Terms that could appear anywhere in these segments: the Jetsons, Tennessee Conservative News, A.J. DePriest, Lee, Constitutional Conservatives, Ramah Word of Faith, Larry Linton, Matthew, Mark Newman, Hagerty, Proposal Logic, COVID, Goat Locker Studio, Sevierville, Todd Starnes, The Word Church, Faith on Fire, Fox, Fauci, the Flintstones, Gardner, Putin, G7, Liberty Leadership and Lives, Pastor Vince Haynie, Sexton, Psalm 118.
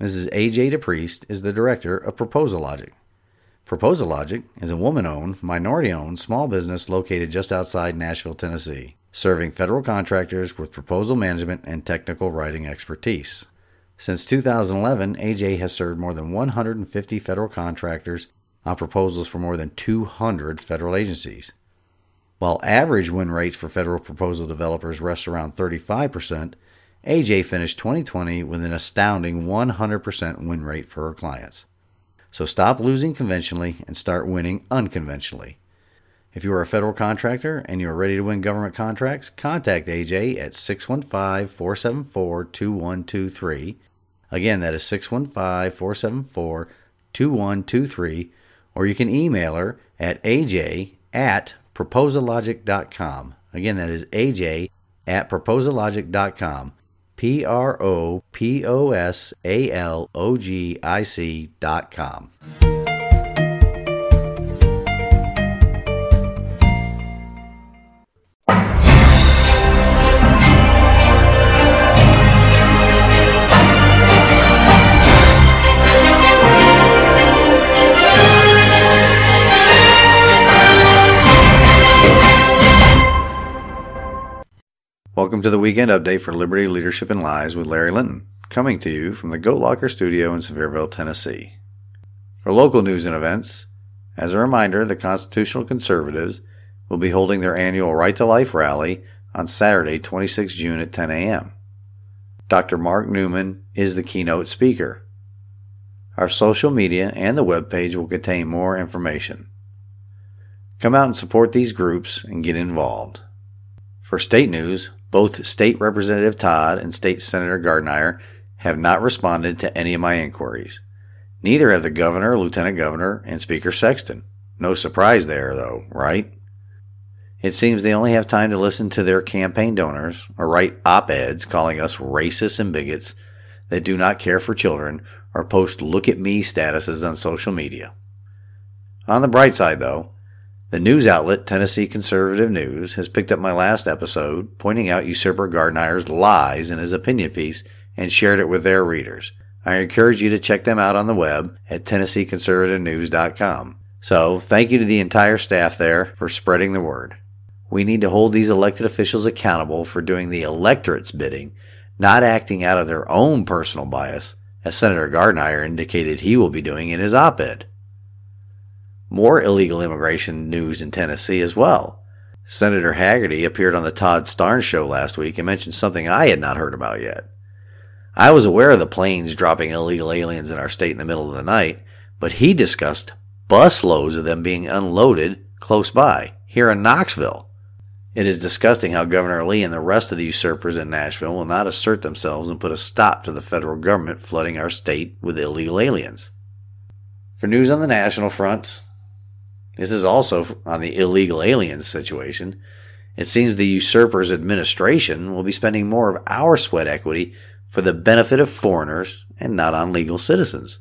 Mrs. A.J. DePriest is the director of Proposal Logic. Proposal Logic is a woman-owned, minority-owned small business located just outside Nashville, Tennessee, serving federal contractors with proposal management and technical writing expertise. Since 2011, A.J. has served more than 150 federal contractors on proposals for more than 200 federal agencies. While average win rates for federal proposal developers rest around 35%, A.J. finished 2020 with an astounding 100% win rate for her clients. So stop losing conventionally and start winning unconventionally. If you are a federal contractor and you are ready to win government contracts, contact A.J. at 615-474-2123. Again, that is 615-474-2123, or you can email her at aj@proposallogic.com. Again, that is aj@proposallogic.com. PROPOSALOGIC.com. Welcome to the Weekend Update for Liberty Leadership and Lives with Larry Linton, coming to you from the Goat Locker Studio in Sevierville, Tennessee. For local news and events, as a reminder, the Constitutional Conservatives will be holding their annual Right to Life rally on Saturday, 26 June at 10 a.m. Dr. Mark Newman is the keynote speaker. Our social media and the webpage will contain more information. Come out and support these groups and get involved. For state news, both State Representative Todd and State Senator Gardner have not responded to any of my inquiries. Neither have the Governor, Lieutenant Governor, and Speaker Sexton. No surprise there, though, right? It seems they only have time to listen to their campaign donors or write op-eds calling us racists and bigots that do not care for children or post look-at-me statuses on social media. On the bright side, though, the news outlet Tennessee Conservative News has picked up my last episode, pointing out usurper Gardner's lies in his opinion piece, and shared it with their readers. I encourage you to check them out on the web at TennesseeConservativeNews.com. So, thank you to the entire staff there for spreading the word. We need to hold these elected officials accountable for doing the electorate's bidding, not acting out of their own personal bias, as Senator Gardner indicated he will be doing in his op-ed. More illegal immigration news in Tennessee as well. Senator Hagerty appeared on the Todd Starnes show last week and mentioned something I had not heard about yet. I was aware of the planes dropping illegal aliens in our state in the middle of the night, but he discussed busloads of them being unloaded close by, here in Knoxville. It is disgusting how Governor Lee and the rest of the usurpers in Nashville will not assert themselves and put a stop to the federal government flooding our state with illegal aliens. For news on the national front, this is also on the illegal aliens situation. It seems the usurper's administration will be spending more of our sweat equity for the benefit of foreigners and not on legal citizens.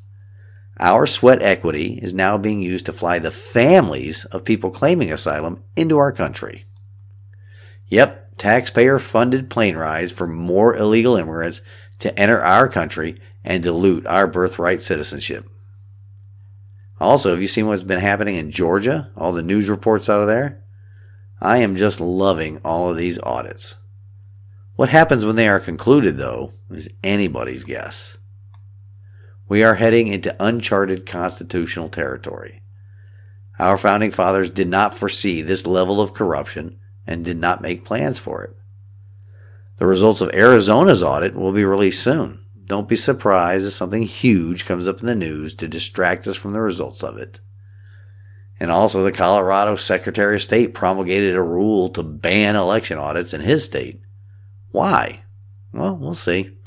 Our sweat equity is now being used to fly the families of people claiming asylum into our country. Yep, taxpayer-funded plane rides for more illegal immigrants to enter our country and dilute our birthright citizenship. Also, have you seen what's been happening in Georgia? All the news reports out of there? I am just loving all of these audits. What happens when they are concluded, though, is anybody's guess. We are heading into uncharted constitutional territory. Our founding fathers did not foresee this level of corruption and did not make plans for it. The results of Arizona's audit will be released soon. Don't be surprised if something huge comes up in the news to distract us from the results of it. And also, the Colorado Secretary of State promulgated a rule to ban election audits in his state. Why? Well, we'll see.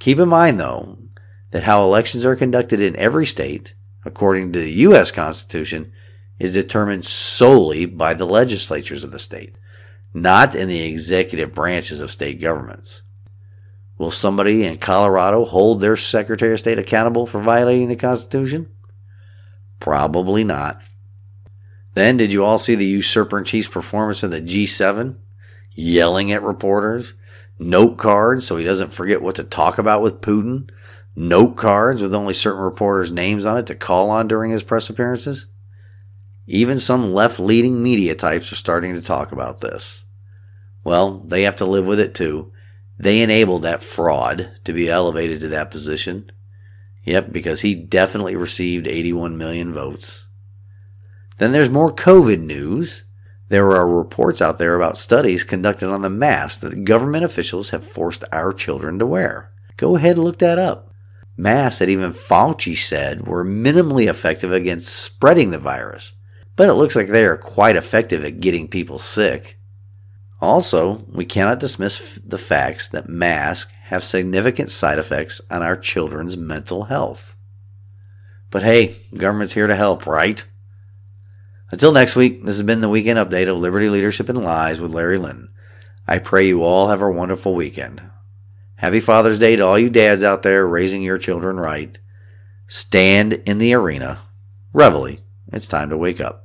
Keep in mind, though, that how elections are conducted in every state, according to the U.S. Constitution, is determined solely by the legislatures of the state, not in the executive branches of state governments. Will somebody in Colorado hold their Secretary of State accountable for violating the Constitution? Probably not. Then, did you all see the usurper-in-chief's performance in the G7? Yelling at reporters, note cards so he doesn't forget what to talk about with Putin, note cards with only certain reporters' names on it to call on during his press appearances? Even some left-leaning media types are starting to talk about this. Well, they have to live with it too. They enabled that fraud to be elevated to that position. Yep, because he definitely received 81 million votes. Then there's more COVID news. There are reports out there about studies conducted on the masks that government officials have forced our children to wear. Go ahead and look that up. Masks that even Fauci said were minimally effective against spreading the virus. But it looks like they are quite effective at getting people sick. Also, we cannot dismiss the facts that masks have significant side effects on our children's mental health. But hey, government's here to help, right? Until next week, this has been the Weekend Update of Liberty Leadership and Lies with Larry Linton. I pray you all have a wonderful weekend. Happy Father's Day to all you dads out there raising your children right. Stand in the arena. Reveille. It's time to wake up.